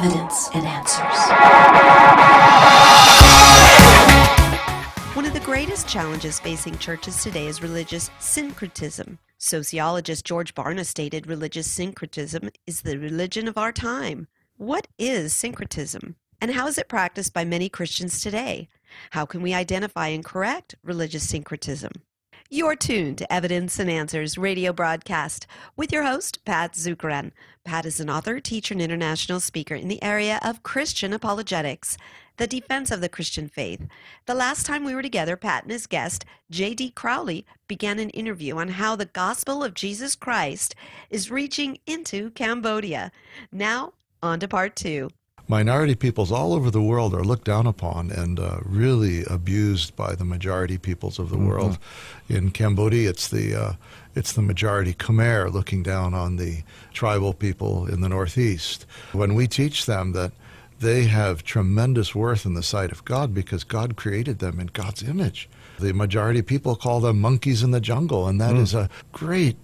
Evidence and Answers. One of the greatest challenges facing churches today is religious syncretism. Sociologist George Barna stated religious syncretism is the religion of our time. What is syncretism? And how is it practiced by many Christians today? How can we identify and correct religious syncretism? You're tuned to Evidence and Answers radio broadcast with your host, Pat Zukaran. Pat is an author, teacher, and international speaker in the area of Christian apologetics, the defense of the Christian faith. The last time we were together, Pat and his guest, J.D. Crowley, began an interview on how the gospel of Jesus Christ is reaching into Cambodia. Now, on to part two. Minority peoples all over the world are looked down upon and really abused by the majority peoples of the world. In Cambodia, it's the majority Khmer looking down on the tribal people in the Northeast. When we teach them that they have tremendous worth in the sight of God because God created them in God's image, the majority people call them monkeys in the jungle, and that is a great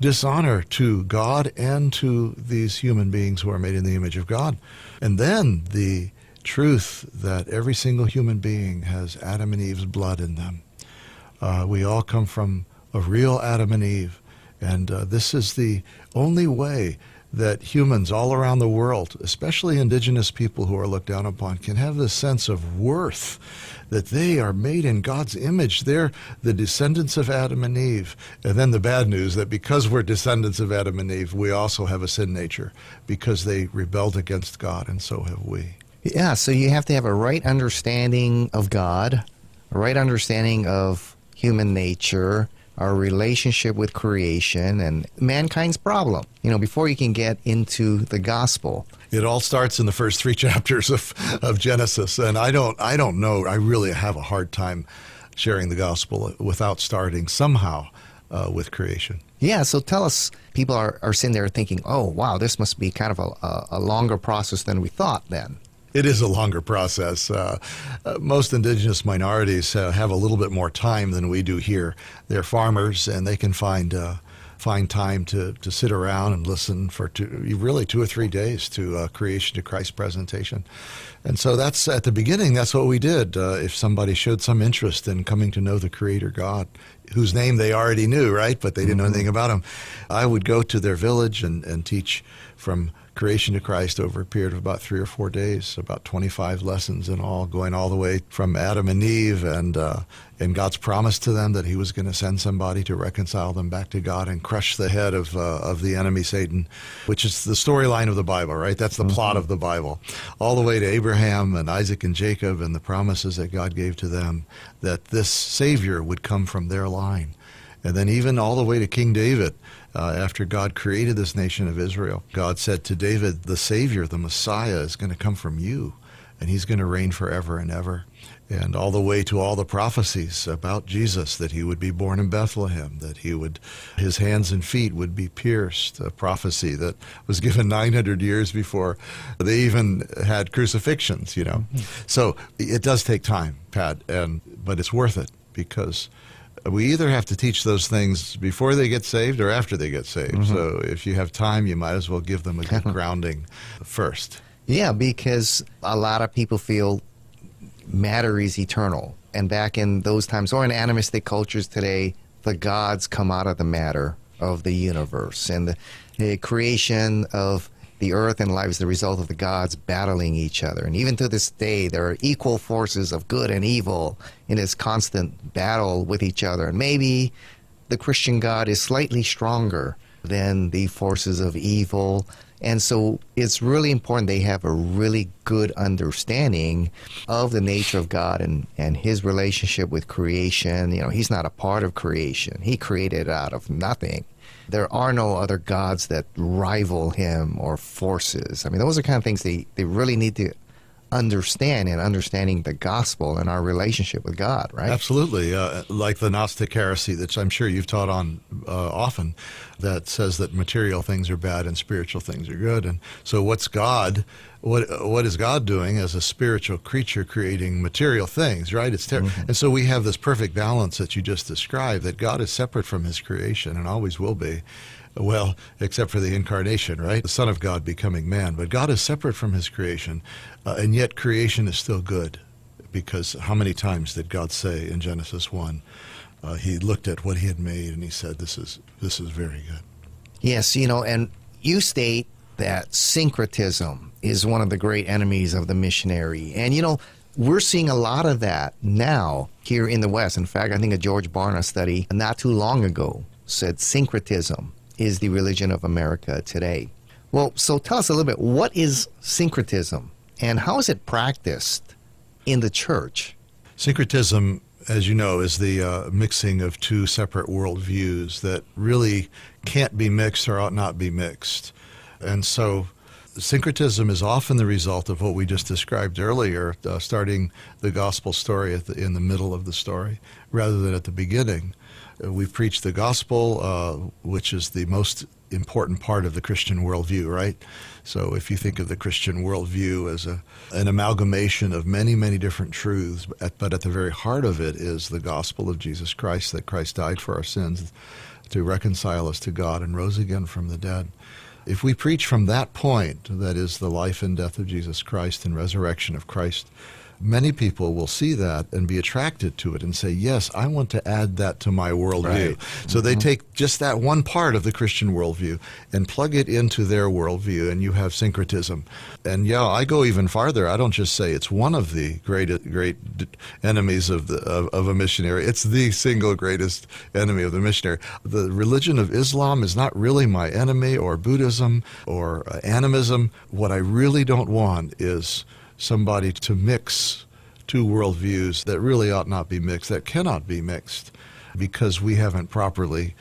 dishonor to God and to these human beings who are made in the image of God. And then the truth that every single human being has Adam and Eve's blood in them. We all come from a real Adam and Eve, and this is the only way that humans all around the world, especially indigenous people who are looked down upon, can have this sense of worth, that they are made in God's image. They're the descendants of Adam and Eve. And then the bad news, that because we're descendants of Adam and Eve, we also have a sin nature because they rebelled against God, and so have we. Yeah, so you have to have a right understanding of God, a right understanding of human nature, our relationship with creation, and mankind's problem, before you can get into the gospel. It all starts in the first three chapters of Genesis, and I don't know, I really have a hard time sharing the gospel without starting somehow with creation. Yeah, so tell us, people are sitting there thinking, oh, wow, this must be kind of a longer process than we thought then. It is a longer process. Most indigenous minorities have a little bit more time than we do here. They're farmers, and they can find time to sit around and listen for two or three days to creation to Christ presentation. And so that's, at the beginning, that's what we did. If somebody showed some interest in coming to know the Creator God, whose name they already knew, right? But they didn't know anything about him. I would go to their village and teach from Creation to Christ over a period of about 3 or 4 days, about 25 lessons in all, going all the way from Adam and Eve and God's promise to them that he was going to send somebody to reconcile them back to God and crush the head of the enemy, Satan, which is the storyline of the Bible, right? That's the plot of the Bible. All the way to Abraham and Isaac and Jacob and the promises that God gave to them that this Savior would come from their line. And then even all the way to King David. After God created this nation of Israel, God said to David, the Savior, the Messiah, is going to come from you, and he's going to reign forever and ever. And all the way to all the prophecies about Jesus, that he would be born in Bethlehem, that his hands and feet would be pierced, a prophecy that was given 900 years before they even had crucifixions, So it does take time, Pat, but it's worth it, because we either have to teach those things before they get saved or after they get saved. So if you have time, you might as well give them a good grounding first. Yeah, because a lot of people feel matter is eternal. And back in those times, or in animistic cultures today, the gods come out of the matter of the universe. And the creation of the earth and life is the result of the gods battling each other. And even to this day, there are equal forces of good and evil in this constant battle with each other. And maybe the Christian God is slightly stronger than the forces of evil. And so it's really important they have a really good understanding of the nature of God and his relationship with creation. He's not a part of creation. He created it out of nothing. There are no other gods that rival him or forces. Those are kind of things they really need to understand in understanding the gospel and our relationship with God, right? Absolutely. Like the Gnostic heresy, that I'm sure you've taught on often, that says that material things are bad and spiritual things are good. And so what's God? What is God doing as a spiritual creature creating material things, right? It's terrible. And so we have this perfect balance that you just described, that God is separate from his creation and always will be. well, except for the incarnation, right? The Son of God becoming man. But God is separate from his creation, and yet creation is still good, because how many times did God say in Genesis 1, he looked at what he had made and he said, this is very good. Yes, and you state that syncretism is one of the great enemies of the missionary. And, we're seeing a lot of that now here in the West. In fact, I think a George Barna study not too long ago said syncretism is the religion of America today. Well, so tell us a little bit, what is syncretism and how is it practiced in the church? Syncretism, as you know, is the mixing of two separate worldviews that really can't be mixed or ought not be mixed. And so syncretism is often the result of what we just described earlier, starting the gospel story in the middle of the story rather than at the beginning. We've preached the gospel, which is the most important part of the Christian worldview, right? So if you think of the Christian worldview as an amalgamation of many, many different truths, but at the very heart of it is the gospel of Jesus Christ, that Christ died for our sins to reconcile us to God and rose again from the dead. If we preach from that point, that is the life and death of Jesus Christ and resurrection of Christ, many people will see that and be attracted to it and say, yes, I want to add that to my worldview. Right. So they take just that one part of the Christian worldview and plug it into their worldview, and you have syncretism. And yeah, I go even farther. I don't just say it's one of the great enemies of a missionary. It's the single greatest enemy of the missionary. The religion of Islam is not really my enemy, or Buddhism or animism. What I really don't want is somebody to mix two worldviews that really ought not be mixed, that cannot be mixed, because we haven't properly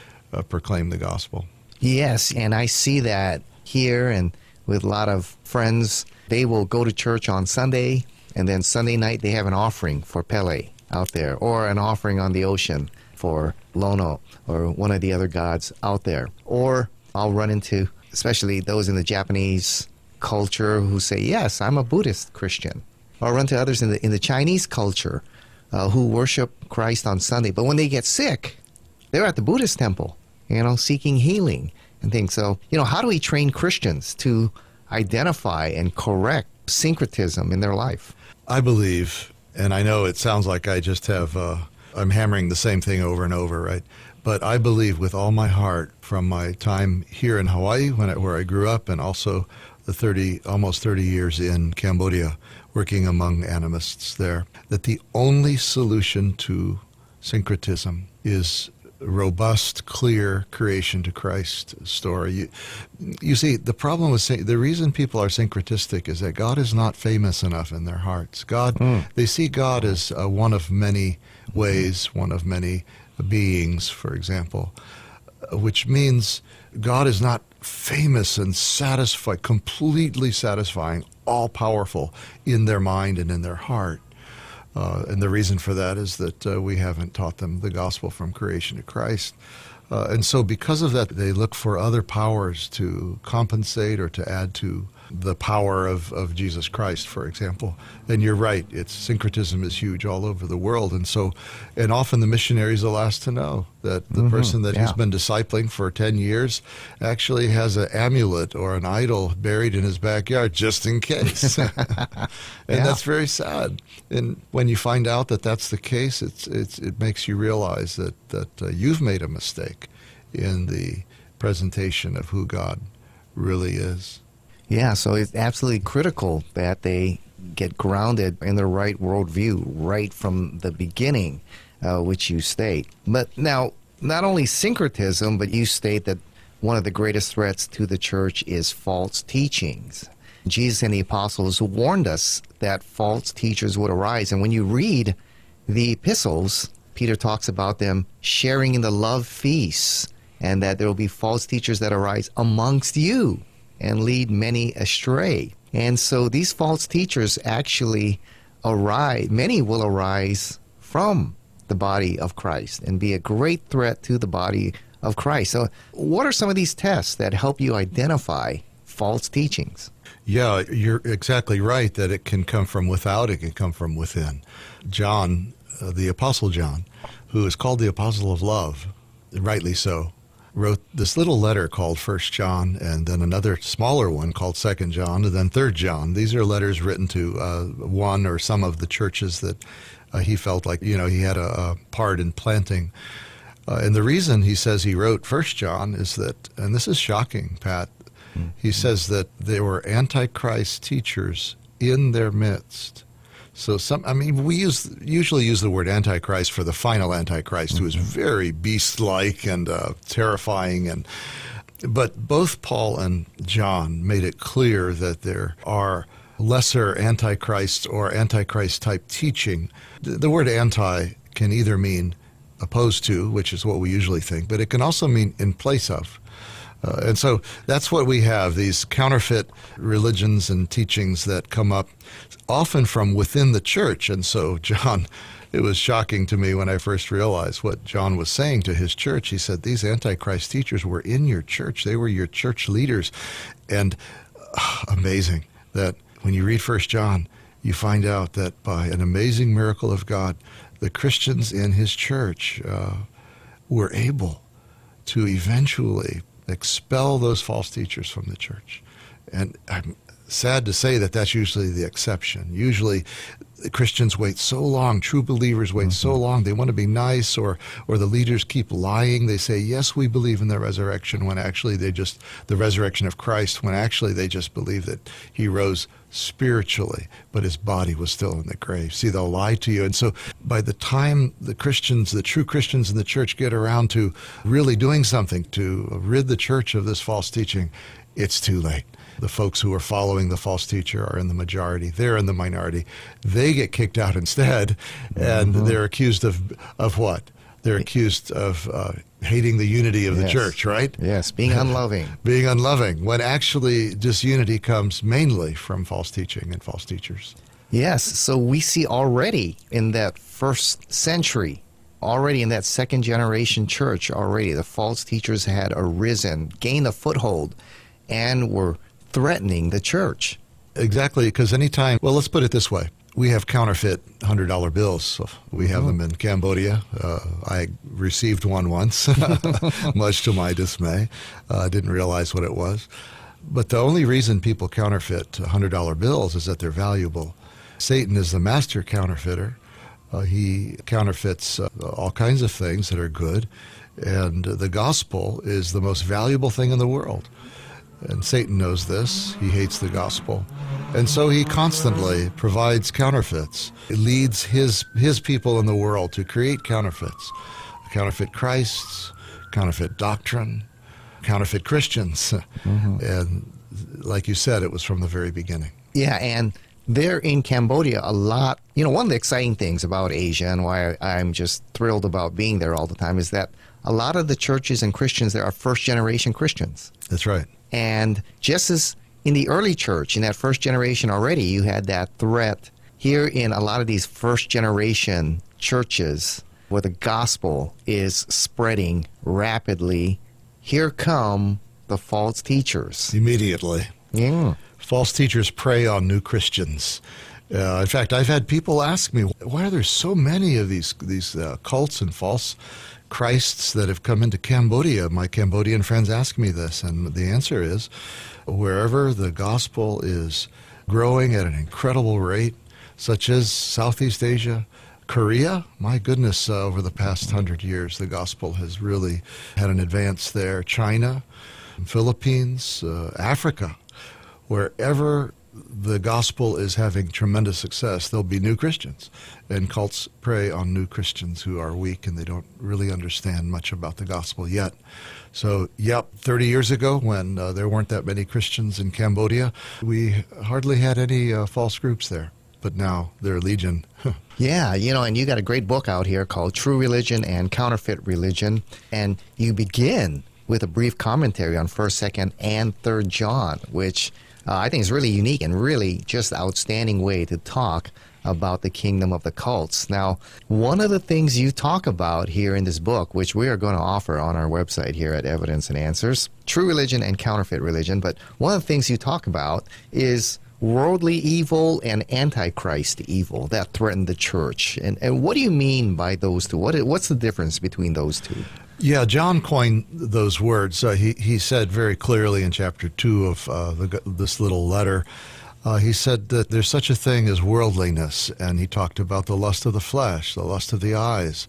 proclaimed the gospel. Yes, and I see that here and with a lot of friends. They will go to church on Sunday, and then Sunday night they have an offering for Pele out there, or an offering on the ocean for Lono or one of the other gods out there. Or I'll run into, especially those in the Japanese culture, who say, yes, I'm a Buddhist Christian. Or run to others in the Chinese culture who worship Christ on Sunday. But when they get sick, they're at the Buddhist temple, seeking healing and things. So, how do we train Christians to identify and correct syncretism in their life? I believe, and I know it sounds like I just have, I'm hammering the same thing over and over, right? But I believe with all my heart, from my time here in Hawaii, where I grew up, and also the almost 30 years in Cambodia, working among animists there, that the only solution to syncretism is robust, clear creation to Christ story. You see, the problem with the reason people are syncretistic is that God is not famous enough in their hearts. They see God as one of many ways, one of many beings, for example, which means God is not famous and satisfied, completely satisfying, all-powerful in their mind and in their heart. And the reason for that is that we haven't taught them the gospel from creation to Christ. And so because of that, they look for other powers to compensate or to add to the power of Jesus Christ, for example. And you're right, syncretism is huge all over the world. And often the missionaries are last to know that the person that he's been discipling for 10 years actually has an amulet or an idol buried in his backyard just in case. And that's very sad. And when you find out that that's the case, it makes you realize that you've made a mistake in the presentation of who God really is. Yeah, so it's absolutely critical that they get grounded in the right worldview right from the beginning, which you state. But now, not only syncretism, but you state that one of the greatest threats to the church is false teachings. Jesus and the apostles warned us that false teachers would arise. And when you read the epistles, Peter talks about them sharing in the love feasts, and that there will be false teachers that arise amongst you and lead many astray. And so these false teachers actually arise, many will arise from the body of Christ and be a great threat to the body of Christ. So what are some of these tests that help you identify false teachings? Yeah, you're exactly right that it can come from without, it can come from within. John, the Apostle John, who is called the Apostle of Love, rightly so, wrote this little letter called 1 John, and then another smaller one called 2 John, and then 3 John. These are letters written to one or some of the churches that he felt like, you know, he had a part in planting. And the reason he says he wrote 1 John is that, and this is shocking, Pat, mm-hmm. he says that there were Antichrist teachers in their midst. So some, I mean, we usually use the word Antichrist for the final Antichrist, mm-hmm. who is very beast-like and terrifying. But both Paul and John made it clear that there are lesser Antichrists or Antichrist-type teaching. The word anti can either mean opposed to, which is what we usually think, but it can also mean in place of. And so that's what we have, these counterfeit religions and teachings that come up often from within the church. And so John, it was shocking to me when I first realized what John was saying to his church. He said, these Antichrist teachers were in your church. They were your church leaders. And amazing that when you read 1 John, you find out that by an amazing miracle of God, the Christians in his church were able to eventually expel those false teachers from the church. And I'm sad to say that that's usually the exception. Usually the Christians wait so long, true believers wait mm-hmm. so long, they want to be nice, or the leaders keep lying. They say, yes, we believe in the resurrection, when actually the resurrection of Christ, when actually they just believe that he rose spiritually, but his body was still in the grave. See, they'll lie to you. And so by the time the true Christians in the church get around to really doing something to rid the church of this false teaching, it's too late. The folks who are following the false teacher are in the majority. They're in the minority. They get kicked out instead, and mm-hmm. they're accused of what? They're accused of hating the unity of the church, right? Yes, being unloving. Being unloving, when actually disunity comes mainly from false teaching and false teachers. Yes, so we see already in that first century, already in that second generation church, already the false teachers had arisen, gained a foothold, and were threatening the church. Exactly, because anytime, well, let's put it this way. We have counterfeit $100 bills. So we have them in Cambodia. I received one once, much to my dismay. I didn't realize what it was. But the only reason people counterfeit $100 bills is that they're valuable. Satan is the master counterfeiter. He counterfeits all kinds of things that are good. And the gospel is the most valuable thing in the world. And Satan knows this. He hates the gospel. And so he constantly provides counterfeits. He leads his people in the world to create counterfeits. Counterfeit Christs, counterfeit doctrine, counterfeit Christians. Mm-hmm. And like you said, it was from the very beginning. Yeah, and there in Cambodia a lot, you know, one of the exciting things about Asia and why I'm just thrilled about being there all the time is that a lot of the churches and Christians there are first-generation Christians. That's right. And just as in the early church, in that first generation already, you had that threat. Here in a lot of these first generation churches where the gospel is spreading rapidly, here come the false teachers. Immediately. Yeah. False teachers prey on new Christians. In fact, I've had people ask me, why are there so many of these cults and false Christs that have come into Cambodia? My Cambodian friends ask me this, and the answer is, wherever the gospel is growing at an incredible rate, such as Southeast Asia, Korea, my goodness, over the past 100 years, the gospel has really had an advance there. China, Philippines, Africa, wherever the gospel is having tremendous success, there'll be new Christians. And cults prey on new Christians who are weak and they don't really understand much about the gospel yet. So, 30 years ago when there weren't that many Christians in Cambodia, we hardly had any false groups there. But now they're legion. Yeah, you know, and you got a great book out here called True Religion and Counterfeit Religion. And you begin with a brief commentary on 1st, 2nd, and 3rd John, which I think it's really unique and really just outstanding way to talk about the kingdom of the cults. Now, one of the things you talk about here in this book, which we are going to offer on our website here at Evidence and Answers, True Religion and Counterfeit Religion, but one of the things you talk about is worldly evil and antichrist evil that threaten the church. And what do you mean by those two? What's the difference between those two? Yeah, John coined those words. He said very clearly in chapter 2 of this little letter, he said that there's such a thing as worldliness, and he talked about the lust of the flesh, the lust of the eyes,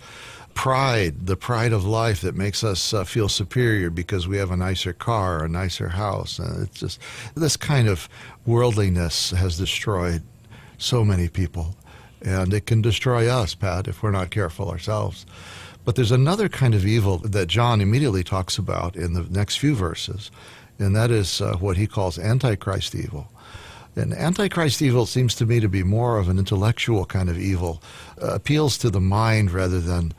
pride, the pride of life that makes us feel superior because we have a nicer car, a nicer house. And it's just this kind of worldliness has destroyed so many people, and it can destroy us, Pat, if we're not careful ourselves. But there's another kind of evil that John immediately talks about in the next few verses, and that is what he calls Antichrist evil. And Antichrist evil seems to me to be more of an intellectual kind of evil, appeals to the mind rather than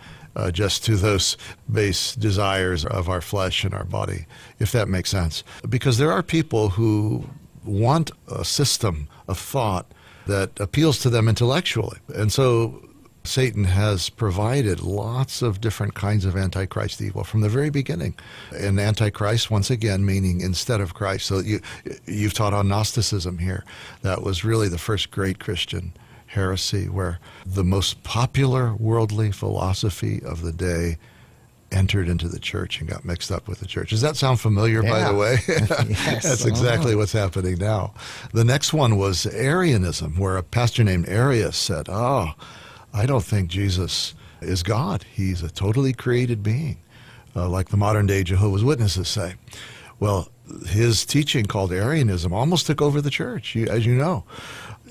just to those base desires of our flesh and our body, if that makes sense. Because there are people who want a system of thought that appeals to them intellectually. And so Satan has provided lots of different kinds of Antichrist evil from the very beginning. And Antichrist, once again, meaning instead of Christ. So you've taught on Gnosticism here. That was really the first great Christian heresy, where the most popular worldly philosophy of the day entered into the church and got mixed up with the church. Does that sound familiar, by the way? Yes. That's exactly what's happening now. The next one was Arianism, where a pastor named Arius said, "Oh, I don't think Jesus is God. He's a totally created being," like the modern-day Jehovah's Witnesses say. Well, his teaching called Arianism almost took over the church, as you know.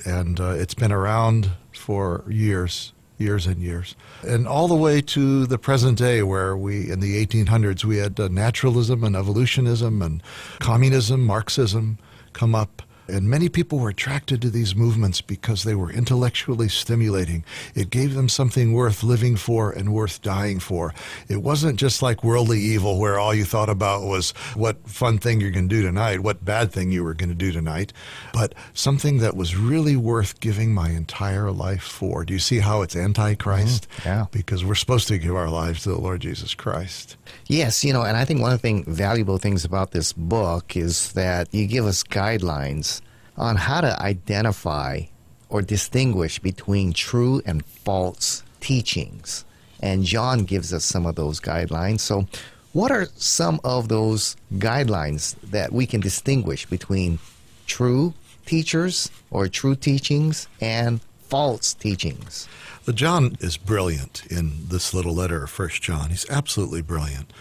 And it's been around for years and years. And all the way to the present day, where in the 1800s, we had naturalism and evolutionism and communism, Marxism come up. And many people were attracted to these movements because they were intellectually stimulating. It gave them something worth living for and worth dying for. It wasn't just like worldly evil, where all you thought about was what fun thing you're going to do tonight, what bad thing you were going to do tonight, but something that was really worth giving my entire life for. Do you see how it's Antichrist? Yeah. Because we're supposed to give our lives to the Lord Jesus Christ. Yes, and I think one of the valuable things about this book is that you give us guidelines on how to identify or distinguish between true and false teachings. And John gives us some of those guidelines. So what are some of those guidelines that we can distinguish between true teachers or true teachings and false teachings? John is brilliant in this little letter of 1 John. He's absolutely brilliant.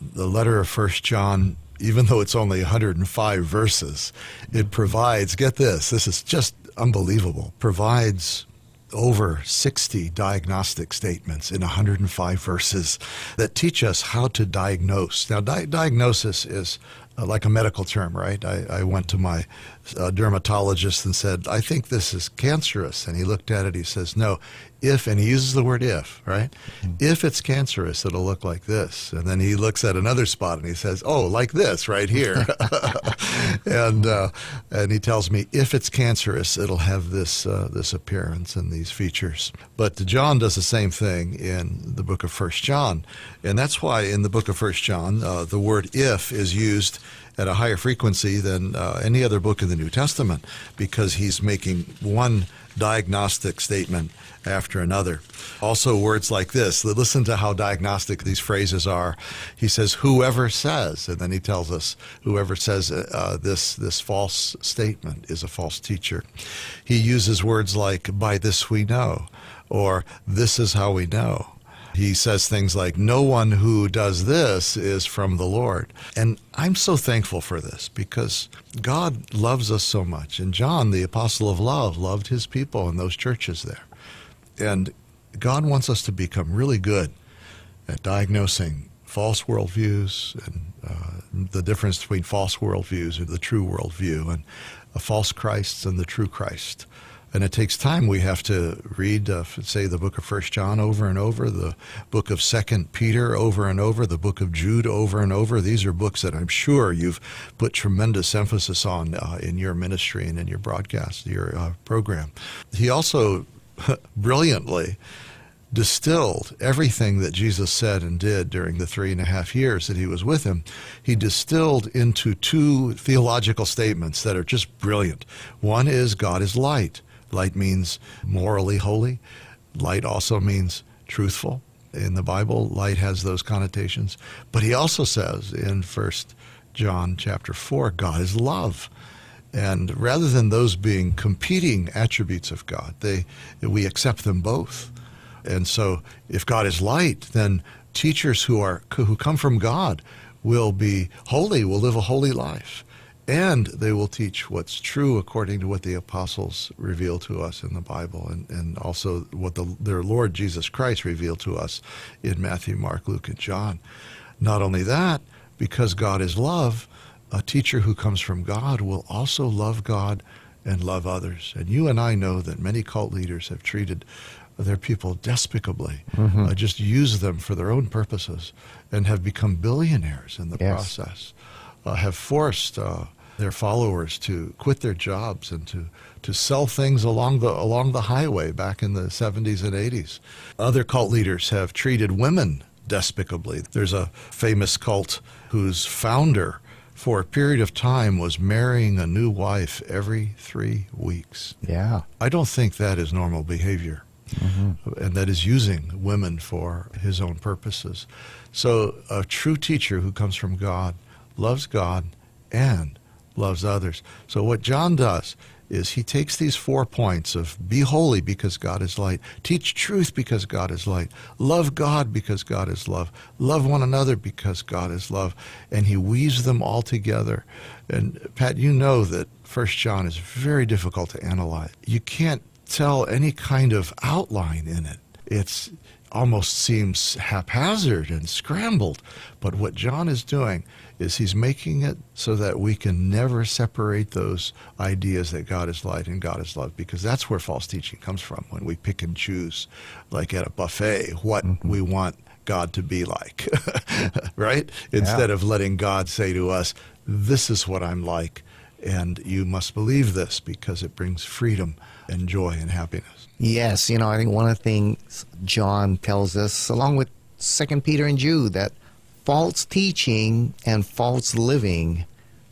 The letter of 1 John, even though it's only 105 verses, it provides, get this is just unbelievable, provides over 60 diagnostic statements in 105 verses that teach us how to diagnose. Now, diagnosis is like a medical term, right? I went to my dermatologist and said, "I think this is cancerous." And he looked at it, he says, "No, if," and he uses the word if, right? Mm-hmm. "If it's cancerous, it'll look like this." And then he looks at another spot and he says, "Oh, like this right here." and he tells me, if it's cancerous, it'll have this appearance and these features. But John does the same thing in the book of 1 John. And that's why in the book of 1 John, the word if is used at a higher frequency than any other book in the New Testament, because he's making one diagnostic statement after another. Also words like this, listen to how diagnostic these phrases are. He says, "Whoever says," and then he tells us, whoever says this false statement is a false teacher. He uses words like, "By this we know," or "This is how we know." He says things like, "No one who does this is from the Lord." And I'm so thankful for this, because God loves us so much. And John, the apostle of love, loved his people in those churches there. And God wants us to become really good at diagnosing false worldviews and the difference between false worldviews and the true worldview, and false Christs and the true Christ. And it takes time. We have to read, say, the book of 1 John over and over, the book of 2 Peter over and over, the book of Jude over and over. These are books that I'm sure you've put tremendous emphasis on in your ministry and in your broadcast, your program. He also brilliantly distilled everything that Jesus said and did during the 3.5 years that he was with him. He distilled into two theological statements that are just brilliant. One is, God is light. Light means morally holy. Light also means truthful. in the Bible, light has those connotations. But he also says in 1 John chapter 4, God is love. And rather than those being competing attributes of God, we accept them both. And so if God is light, then teachers who come from God will be holy, will live a holy life. And they will teach what's true according to what the apostles reveal to us in the Bible, and also what their Lord Jesus Christ revealed to us in Matthew, Mark, Luke, and John. Not only that, because God is love, a teacher who comes from God will also love God and love others. And you and I know that many cult leaders have treated their people despicably, just use them for their own purposes, and have become billionaires in the process, have forced their followers to quit their jobs and to sell things along the highway back in the 70s and 80s. Other cult leaders have treated women despicably. There's a famous cult whose founder, for a period of time, was marrying a new wife every 3 weeks. Yeah. I don't think that is normal behavior. And that is using women for his own purposes. So a true teacher who comes from God loves God and loves others. So what John does is he takes these 4 points of be holy because God is light, teach truth because God is light, love God because God is love, love one another because God is love, and he weaves them all together. And Pat, you know that 1 John is very difficult to analyze. You can't tell any kind of outline in it. It's almost seems haphazard and scrambled. But what John is doing is he's making it so that we can never separate those ideas that God is light and God is love, because that's where false teaching comes from, when we pick and choose, like at a buffet, what we want God to be like, right? Instead of letting God say to us, this is what I'm like, and you must believe this because it brings freedom and joy and happiness. Yes, you know, I think one of the things John tells us, along with 2 Peter and Jude, that false teaching and false living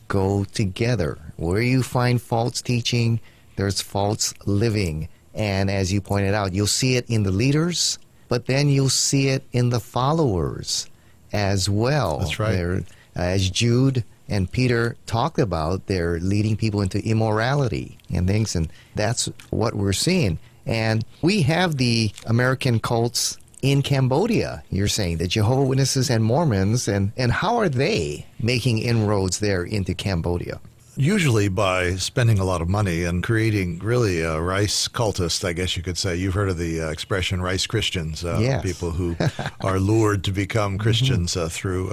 go together. Where you find false teaching, there's false living. And as you pointed out, you'll see it in the leaders, but then you'll see it in the followers as well. That's right. They're, as Jude and Peter talked about, they're leading people into immorality and things, and that's what we're seeing. And we have the American cults in Cambodia, you're saying, the Jehovah's Witnesses and Mormons, and how are they making inroads there into Cambodia? Usually by spending a lot of money and creating really a rice cultist, I guess you could say. You've heard of the expression rice Christians, people who are lured to become Christians through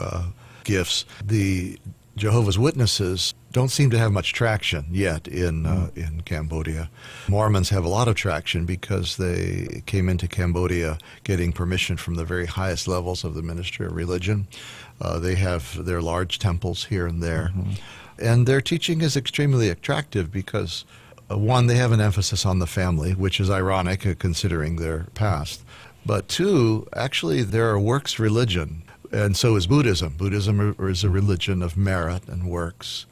gifts. The Jehovah's Witnesses don't seem to have much traction yet in Cambodia. Mormons have a lot of traction because they came into Cambodia getting permission from the very highest levels of the Ministry of Religion. They have their large temples here and there. And their teaching is extremely attractive because, one, they have an emphasis on the family, which is ironic considering their past. But two, actually, they're a works religion. And so is Buddhism. Buddhism is a religion of merit and works.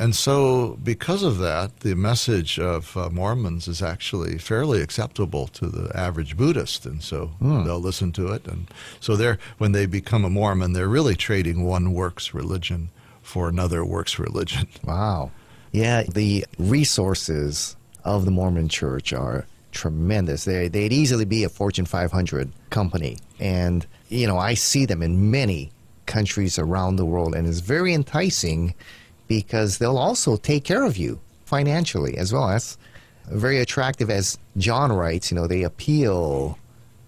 And so because of that, the message of Mormons is actually fairly acceptable to the average Buddhist. And so they'll listen to it. And so when they become a Mormon, they're really trading one works religion for another works religion. Wow. Yeah, the resources of the Mormon Church are tremendous. They'd easily be a Fortune 500 company. And, you know, I see them in many countries around the world, and it's very enticing because they'll also take care of you financially as well. That's very attractive. As John writes, you know, they appeal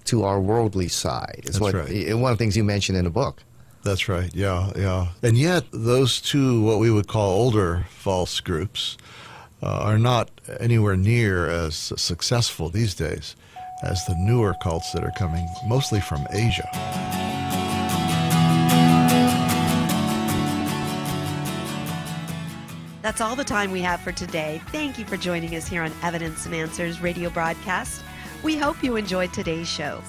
to our worldly side. It's one of the things you mentioned in the book. That's right, yeah. And yet those two, what we would call older false groups, are not anywhere near as successful these days as the newer cults that are coming mostly from Asia. That's all the time we have for today. Thank you for joining us here on Evidence and Answers radio broadcast. We hope you enjoyed today's show.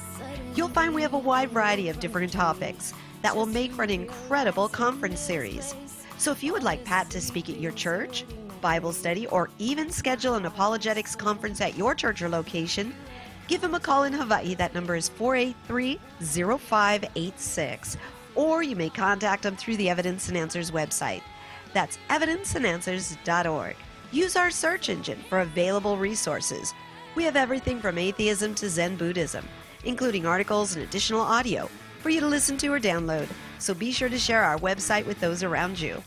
You'll find we have a wide variety of different topics that will make for an incredible conference series. So if you would like Pat to speak at your church, Bible study, or even schedule an apologetics conference at your church or location, give him a call in Hawaii. That number is 483-0586. Or you may contact him through the Evidence and Answers website. That's evidenceandanswers.org. Use our search engine for available resources. We have everything from atheism to Zen Buddhism, including articles and additional audio for you to listen to or download, so be sure to share our website with those around you.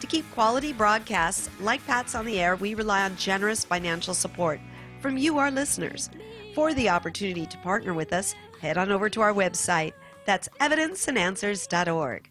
To keep quality broadcasts like Pat's on the air, we rely on generous financial support from you, our listeners. For the opportunity to partner with us, head on over to our website. That's evidenceandanswers.org.